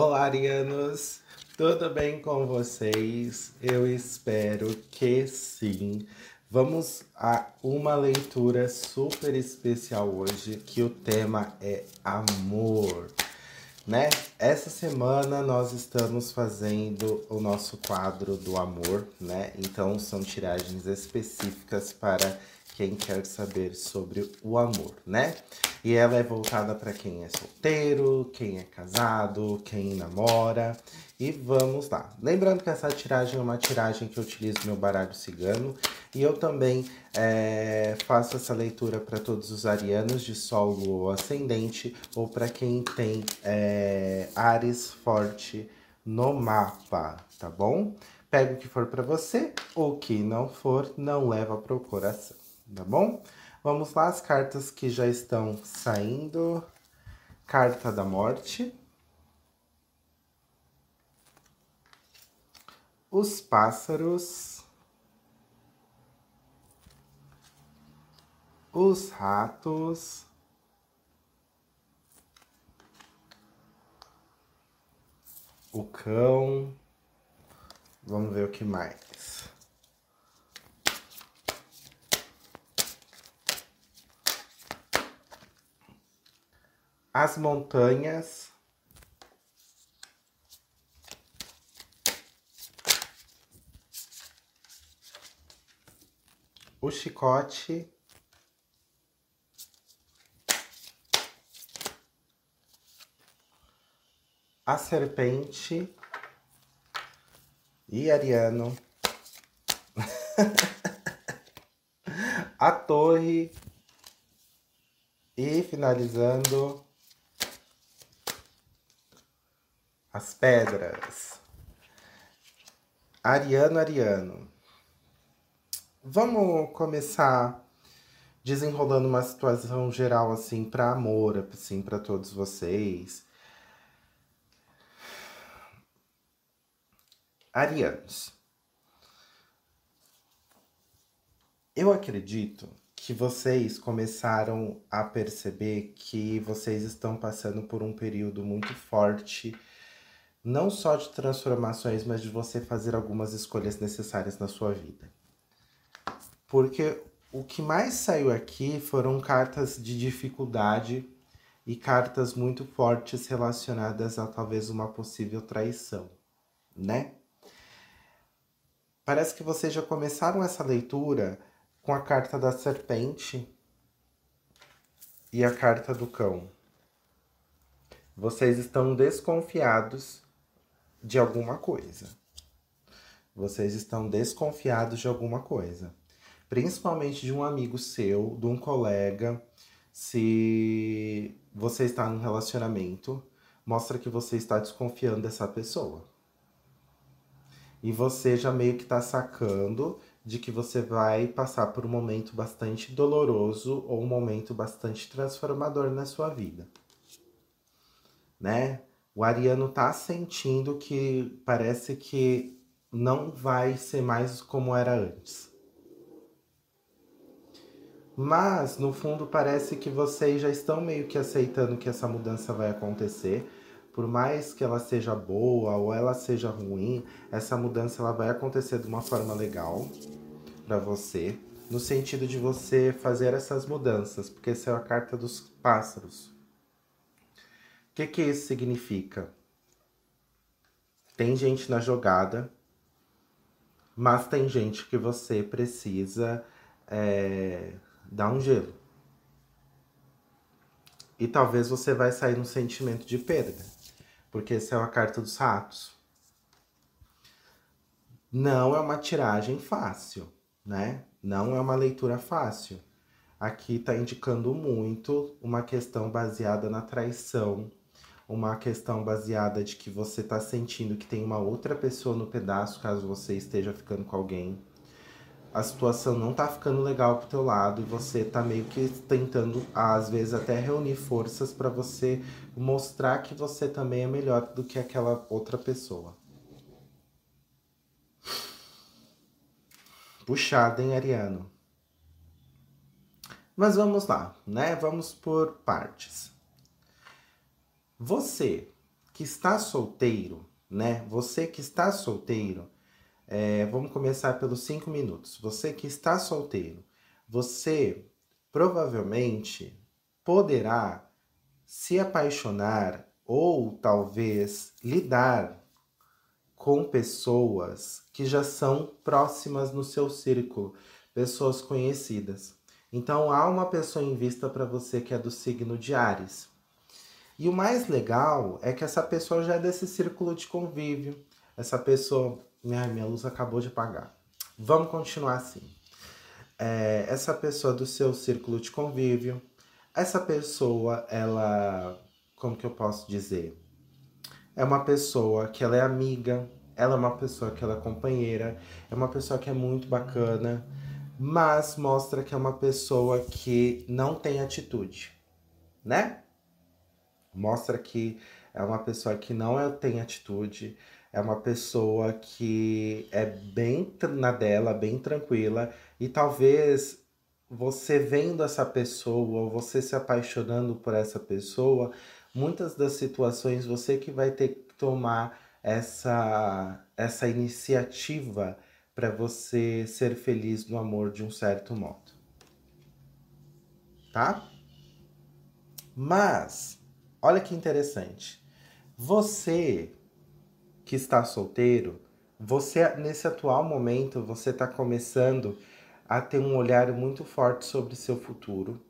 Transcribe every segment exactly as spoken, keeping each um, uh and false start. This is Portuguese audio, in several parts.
Olá, arianos! Tudo bem com vocês? Eu espero que sim! Vamos a uma leitura super especial hoje, que o tema é amor, né? Essa semana nós estamos fazendo o nosso quadro do amor, né? Então são tiragens específicas para quem quer saber sobre o amor, né? E ela é voltada para quem é solteiro, quem é casado, quem namora. E vamos lá. Lembrando que essa tiragem é uma tiragem que eu utilizo meu baralho cigano. E eu também é, faço essa leitura para todos os arianos de sol, lua, ascendente. Ou para quem tem é, Áries forte no mapa, tá bom? Pega o que for para você, o que não for, não leva para o coração. Tá bom? Vamos lá, as cartas que já estão saindo. Carta da Morte. Os Pássaros. Os Ratos. O Cão. Vamos ver o que mais. As Montanhas, o Chicote, a Serpente e ariano, a Torre e finalizando as Pedras. Ariano, ariano. Vamos começar desenrolando uma situação geral, assim, para amor, assim, para todos vocês. Arianos. Eu acredito que vocês começaram a perceber que vocês estão passando por um período muito forte, não só de transformações, mas de você fazer algumas escolhas necessárias na sua vida. Porque o que mais saiu aqui foram cartas de dificuldade e cartas muito fortes relacionadas a talvez uma possível traição, né? Parece que vocês já começaram essa leitura com a carta da Serpente e a carta do Cão. Vocês estão desconfiados de alguma coisa. Vocês estão desconfiados de alguma coisa. Principalmente de um amigo seu, de um colega. Se você está num relacionamento, mostra que você está desconfiando dessa pessoa. E você já meio que está sacando de que você vai passar por um momento bastante doloroso ou um momento bastante transformador na sua vida, né? O ariano tá sentindo que parece que não vai ser mais como era antes. Mas, no fundo, parece que vocês já estão meio que aceitando que essa mudança vai acontecer. Por mais que ela seja boa ou ela seja ruim, essa mudança ela vai acontecer de uma forma legal para você. No sentido de você fazer essas mudanças, porque essa é a carta dos Pássaros. O que, que isso significa? Tem gente na jogada, mas tem gente que você precisa é, dar um gelo. E talvez você vai sair num sentimento de perda, porque essa é uma carta dos Ratos. Não é uma tiragem fácil, né? Não é uma leitura fácil. Aqui está indicando muito uma questão baseada na traição, uma questão baseada de que você está sentindo que tem uma outra pessoa no pedaço, caso você esteja ficando com alguém. A situação não tá ficando legal pro teu lado e você tá meio que tentando, às vezes, até reunir forças para você mostrar que você também é melhor do que aquela outra pessoa. Puxada, hein, ariano? Mas vamos lá, né? Vamos por partes. Você que está solteiro, né? Você que está solteiro, é, vamos começar pelos cinco minutos. Você que está solteiro, você provavelmente poderá se apaixonar ou talvez lidar com pessoas que já são próximas no seu círculo, pessoas conhecidas. Então, há uma pessoa em vista para você que é do signo de Áries. E o mais legal é que essa pessoa já é desse círculo de convívio. Essa pessoa... Ai, minha luz acabou de apagar. Vamos continuar assim. É, essa pessoa do seu círculo de convívio, essa pessoa, ela... Como que eu posso dizer? É uma pessoa que ela é amiga, ela é uma pessoa que ela é companheira, é uma pessoa que é muito bacana, mas mostra que é uma pessoa que não tem atitude, né? Mostra que é uma pessoa que não é, tem atitude, é uma pessoa que é bem na dela, bem tranquila, e talvez você vendo essa pessoa, ou você se apaixonando por essa pessoa, muitas das situações você que vai ter que tomar essa, essa iniciativa para você ser feliz no amor de um certo modo, tá? Mas, olha que interessante, você que está solteiro, você nesse atual momento, você está começando a ter um olhar muito forte sobre seu futuro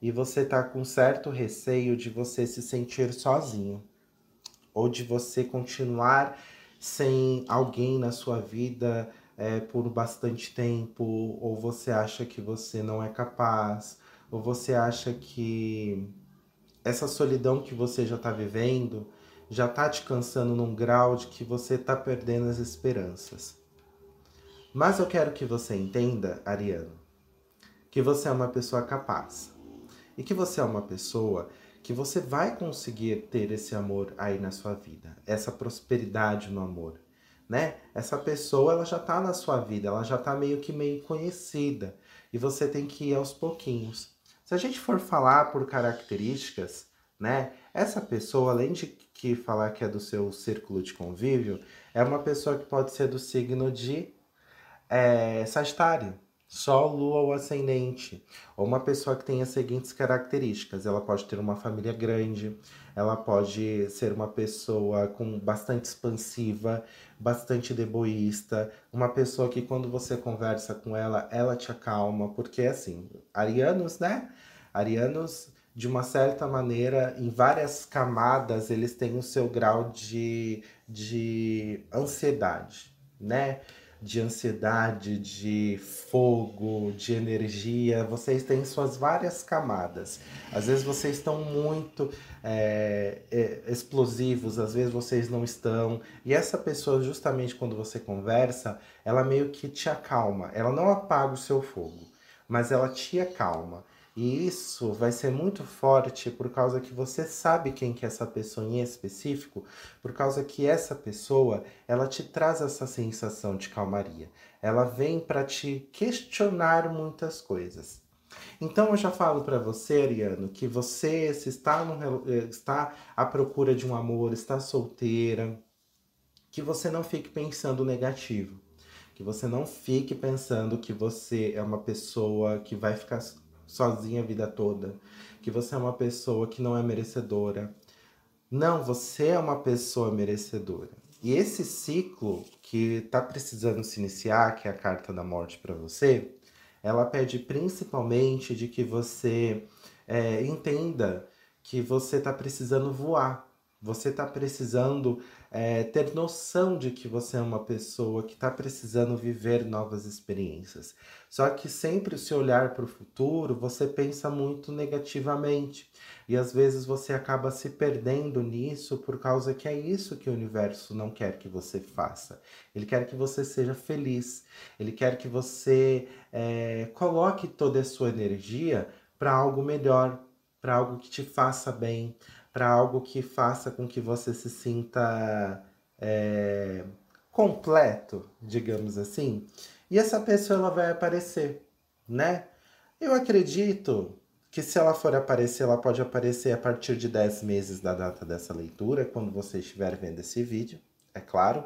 e você está com certo receio de você se sentir sozinho ou de você continuar sem alguém na sua vida, É, por bastante tempo, ou você acha que você não é capaz, ou você acha que essa solidão que você já está vivendo já tá te cansando num grau de que você tá perdendo as esperanças. Mas eu quero que você entenda, Ariano, que você é uma pessoa capaz e que você é uma pessoa que você vai conseguir ter esse amor aí na sua vida, essa prosperidade no amor, né? Essa pessoa, ela já tá na sua vida, ela já tá meio que meio conhecida. E você tem que ir aos pouquinhos. Se a gente for falar por características, né? Essa pessoa, além de que falar que é do seu círculo de convívio, é uma pessoa que pode ser do signo de é, Sagitário. Sol, Lua ou Ascendente. Ou uma pessoa que tem as seguintes características. Ela pode ter uma família grande, ela pode ser uma pessoa com bastante expansiva, bastante deboísta. Uma pessoa que quando você conversa com ela, ela te acalma. Porque assim, arianos, né? Arianos, de uma certa maneira, em várias camadas, eles têm o seu grau de, de ansiedade, né? De ansiedade, de fogo, de energia, vocês têm suas várias camadas. Às vezes vocês estão muito é, explosivos, às vezes vocês não estão. E essa pessoa, justamente quando você conversa, ela meio que te acalma. Ela não apaga o seu fogo, mas ela te acalma. E isso vai ser muito forte por causa que você sabe quem que é essa pessoa em específico, por causa que essa pessoa, ela te traz essa sensação de calmaria. Ela vem para te questionar muitas coisas. Então eu já falo para você, Ariano, que você se está, no, está à procura de um amor, está solteira, que você não fique pensando negativo, que você não fique pensando que você é uma pessoa que vai ficar sozinha a vida toda, que você é uma pessoa que não é merecedora. Não, você é uma pessoa merecedora. E esse ciclo que tá precisando se iniciar, que é a carta da morte para você, ela pede principalmente de que você é, entenda que você tá precisando voar. Você tá precisando é, ter noção de que você é uma pessoa que tá precisando viver novas experiências. Só que sempre o seu olhar para o futuro, você pensa muito negativamente. E às vezes você acaba se perdendo nisso por causa que é isso que o universo não quer que você faça. Ele quer que você seja feliz. Ele quer que você é, coloque toda a sua energia para algo melhor, para algo que te faça bem, para algo que faça com que você se sinta é, completo, digamos assim. E essa pessoa, ela vai aparecer, né? Eu acredito que se ela for aparecer, ela pode aparecer a partir de dez meses da data dessa leitura, quando você estiver vendo esse vídeo, é claro.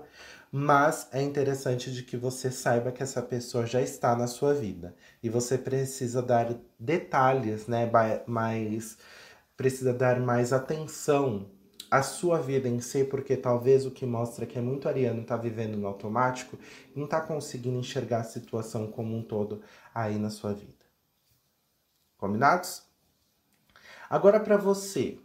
Mas é interessante de que você saiba que essa pessoa já está na sua vida. E você precisa dar detalhes, né? Mas precisa dar mais atenção à sua vida em si, porque talvez o que mostra que é muito ariano está vivendo no automático e não está conseguindo enxergar a situação como um todo aí na sua vida. Combinados? Agora para você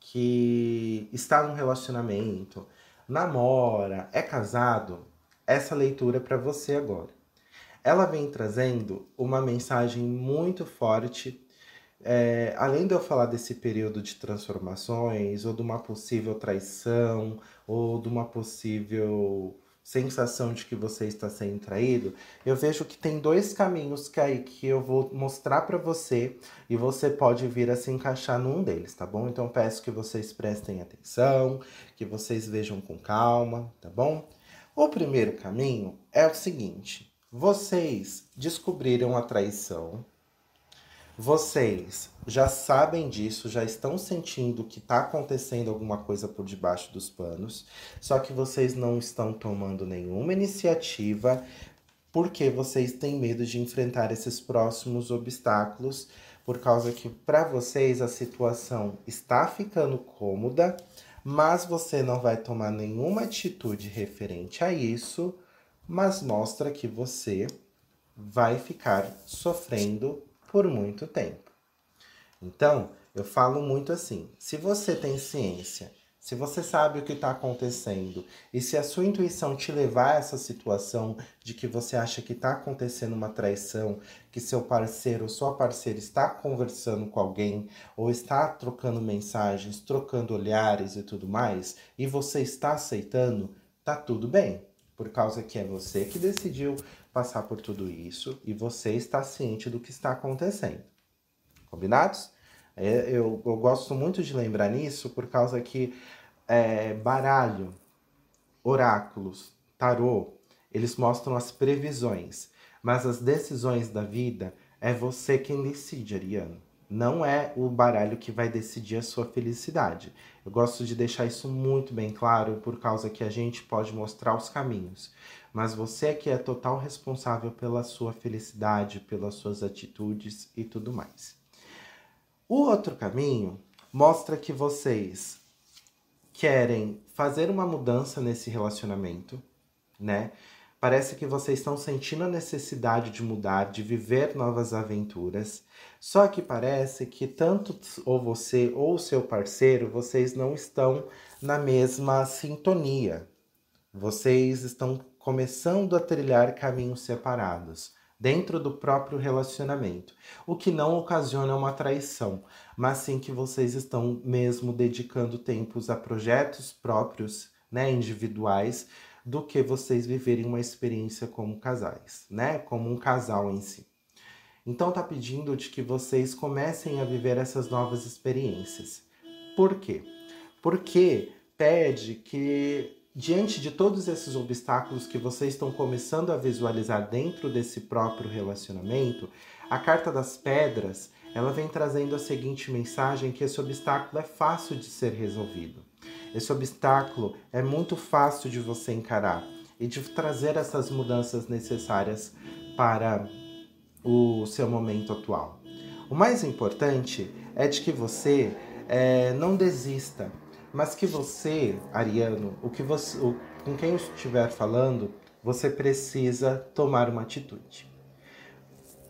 que está num relacionamento, namora, é casado, essa leitura é para você agora. Ela vem trazendo uma mensagem muito forte, é, além de eu falar desse período de transformações, ou de uma possível traição, ou de uma possível sensação de que você está sendo traído, eu vejo que tem dois caminhos que, aí, que eu vou mostrar para você e você pode vir a se encaixar num deles, tá bom? Então peço que vocês prestem atenção, que vocês vejam com calma, tá bom? O primeiro caminho é o seguinte: vocês descobriram a traição, vocês já sabem disso, já estão sentindo que está acontecendo alguma coisa por debaixo dos panos, só que vocês não estão tomando nenhuma iniciativa porque vocês têm medo de enfrentar esses próximos obstáculos, por causa que para vocês a situação está ficando cômoda, mas você não vai tomar nenhuma atitude referente a isso, mas mostra que você vai ficar sofrendo por muito tempo. Então, eu falo muito assim, se você tem ciência, se você sabe o que está acontecendo, e se a sua intuição te levar a essa situação de que você acha que está acontecendo uma traição, que seu parceiro ou sua parceira está conversando com alguém, ou está trocando mensagens, trocando olhares e tudo mais, e você está aceitando, tá tudo bem. Por causa que é você que decidiu passar por tudo isso e você está ciente do que está acontecendo. Combinados? É, eu, eu gosto muito de lembrar nisso por causa que é, baralho, oráculos, tarô, eles mostram as previsões. Mas as decisões da vida é você quem decide, ariano. Não é o baralho que vai decidir a sua felicidade. Eu gosto de deixar isso muito bem claro, por causa que a gente pode mostrar os caminhos. Mas você é que é total responsável pela sua felicidade, pelas suas atitudes e tudo mais. O outro caminho mostra que vocês querem fazer uma mudança nesse relacionamento, né? Parece que vocês estão sentindo a necessidade de mudar, de viver novas aventuras. Só que parece que tanto ou você ou o seu parceiro, vocês não estão na mesma sintonia. Vocês estão começando a trilhar caminhos separados, dentro do próprio relacionamento. O que não ocasiona uma traição, mas sim que vocês estão mesmo dedicando tempos a projetos próprios, né, individuais, do que vocês viverem uma experiência como casais, né? Como um casal em si. Então tá pedindo de que vocês comecem a viver essas novas experiências. Por quê? Porque pede que, diante de todos esses obstáculos que vocês estão começando a visualizar dentro desse próprio relacionamento, a Carta das Pedras, ela vem trazendo a seguinte mensagem, que esse obstáculo é fácil de ser resolvido. Esse obstáculo é muito fácil de você encarar e de trazer essas mudanças necessárias para o seu momento atual. O mais importante é de que você é, não desista, mas que você, ariano, o que você, o, com quem eu estiver falando, você precisa tomar uma atitude.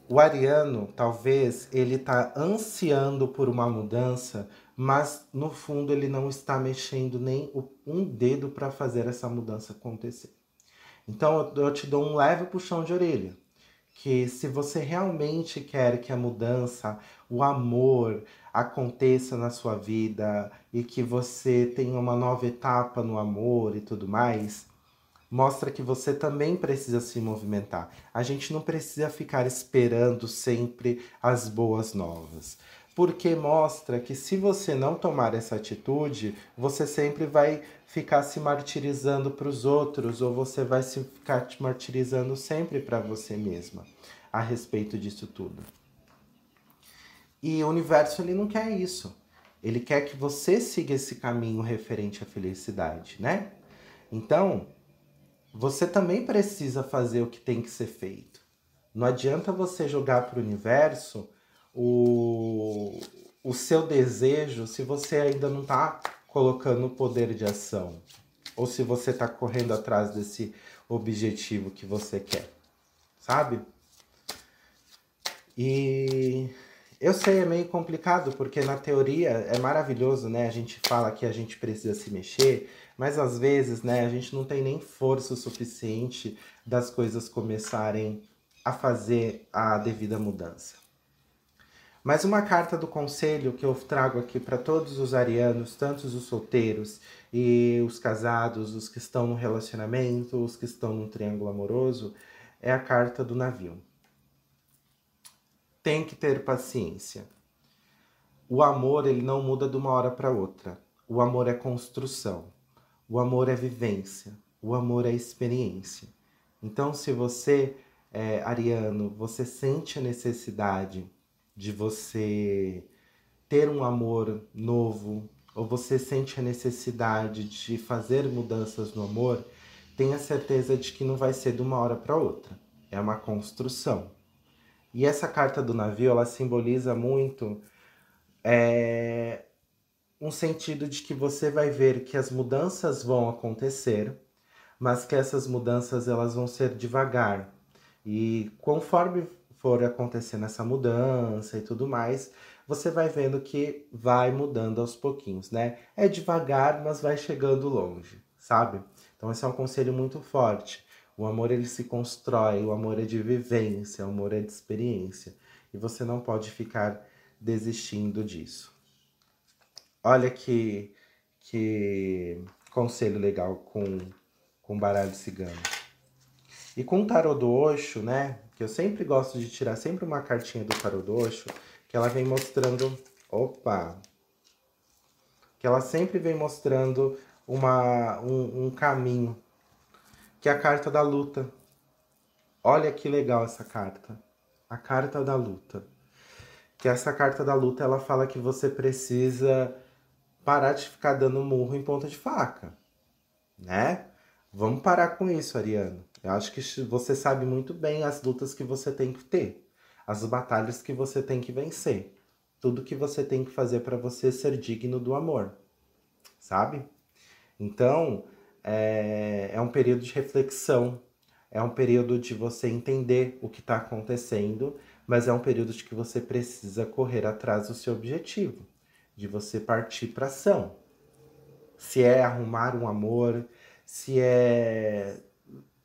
O ariano, talvez, ele está ansiando por uma mudança, mas no fundo ele não está mexendo nem um dedo para fazer essa mudança acontecer. Então eu te dou um leve puxão de orelha, que se você realmente quer que a mudança, o amor aconteça na sua vida e que você tenha uma nova etapa no amor e tudo mais, mostra que você também precisa se movimentar. A gente não precisa ficar esperando sempre as boas novas. Porque mostra que se você não tomar essa atitude, você sempre vai ficar se martirizando para os outros, ou você vai se ficar te martirizando sempre para você mesma a respeito disso tudo. E o universo, ele não quer isso. Ele quer que você siga esse caminho referente à felicidade, né? Então, você também precisa fazer o que tem que ser feito. Não adianta você jogar para o universo o, o seu desejo se você ainda não está colocando o poder de ação. Ou se você está correndo atrás desse objetivo que você quer, sabe? E eu sei, é meio complicado, porque na teoria é maravilhoso, né? A gente fala que a gente precisa se mexer, mas às vezes, né, a gente não tem nem força o suficiente das coisas começarem a fazer a devida mudança. Mas uma carta do conselho que eu trago aqui para todos os arianos, tantos os solteiros e os casados, os que estão no relacionamento, os que estão num triângulo amoroso, é a carta do navio. Tem que ter paciência. O amor, ele não muda de uma hora para outra. O amor é construção. O amor é vivência. O amor é experiência. Então, se você é ariano, você sente a necessidade de você ter um amor novo, ou você sente a necessidade de fazer mudanças no amor, tenha certeza de que não vai ser de uma hora para outra. É uma construção. E essa carta do navio, ela simboliza muito é, um sentido de que você vai ver que as mudanças vão acontecer, mas que essas mudanças elas vão ser devagar. E conforme for acontecendo essa mudança e tudo mais, você vai vendo que vai mudando aos pouquinhos, né? É devagar, mas vai chegando longe, sabe? Então esse é um conselho muito forte. O amor, ele se constrói, o amor é de vivência, o amor é de experiência. E você não pode ficar desistindo disso. Olha que, que conselho legal com, com baralho cigano. E com o tarô do Oxo, né? Que eu sempre gosto de tirar sempre uma cartinha do tarô do Oxo, que ela vem mostrando... Opa! Que ela sempre vem mostrando uma, um, um caminho. Que é a carta da luta. Olha que legal essa carta. A carta da luta. Que essa carta da luta, ela fala que você precisa parar de ficar dando murro em ponta de faca. Né? Vamos parar com isso, ariano. Eu acho que você sabe muito bem as lutas que você tem que ter, as batalhas que você tem que vencer, tudo que você tem que fazer para você ser digno do amor, sabe? Então, é, é um período de reflexão, é um período de você entender o que está acontecendo, mas é um período de que você precisa correr atrás do seu objetivo, de você partir para ação. Se é arrumar um amor, se é...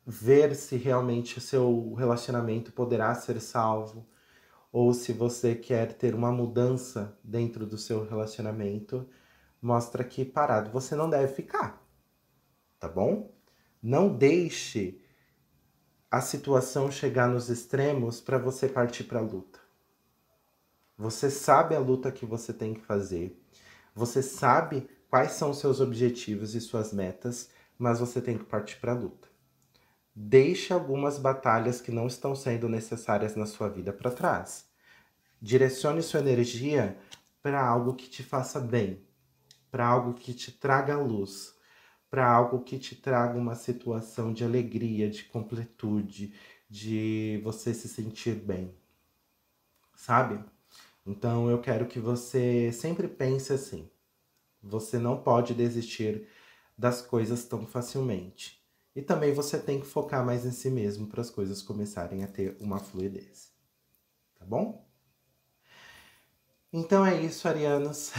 ver se realmente o seu relacionamento poderá ser salvo, ou se você quer ter uma mudança dentro do seu relacionamento, mostra que parado você não deve ficar, tá bom? Não deixe a situação chegar nos extremos para você partir para a luta. Você sabe a luta que você tem que fazer, você sabe quais são os seus objetivos e suas metas, mas você tem que partir para a luta. Deixe algumas batalhas que não estão sendo necessárias na sua vida para trás. Direcione sua energia para algo que te faça bem, para algo que te traga luz, para algo que te traga uma situação de alegria, de completude, de você se sentir bem, sabe? Então eu quero que você sempre pense assim, você não pode desistir das coisas tão facilmente. E também você tem que focar mais em si mesmo para as coisas começarem a ter uma fluidez. Tá bom? Então é isso, arianos.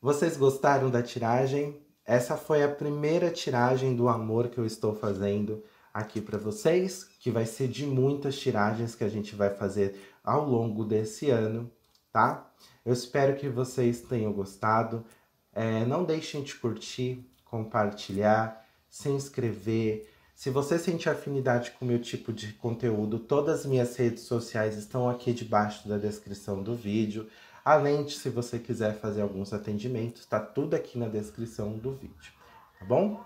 Vocês gostaram da tiragem? Essa foi a primeira tiragem do amor que eu estou fazendo aqui para vocês, que vai ser de muitas tiragens que a gente vai fazer ao longo desse ano, tá? Eu espero que vocês tenham gostado. É, não deixem de curtir, compartilhar, se inscrever. Se você sentir afinidade com o meu tipo de conteúdo, todas as minhas redes sociais estão aqui debaixo da descrição do vídeo. Além de, se você quiser fazer alguns atendimentos, tá tudo aqui na descrição do vídeo, tá bom?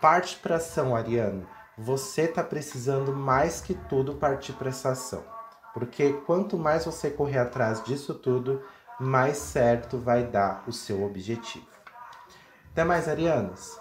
Parte para ação, ariano. Você tá precisando mais que tudo partir para essa ação. Porque quanto mais você correr atrás disso tudo, mais certo vai dar o seu objetivo. Até mais, arianos!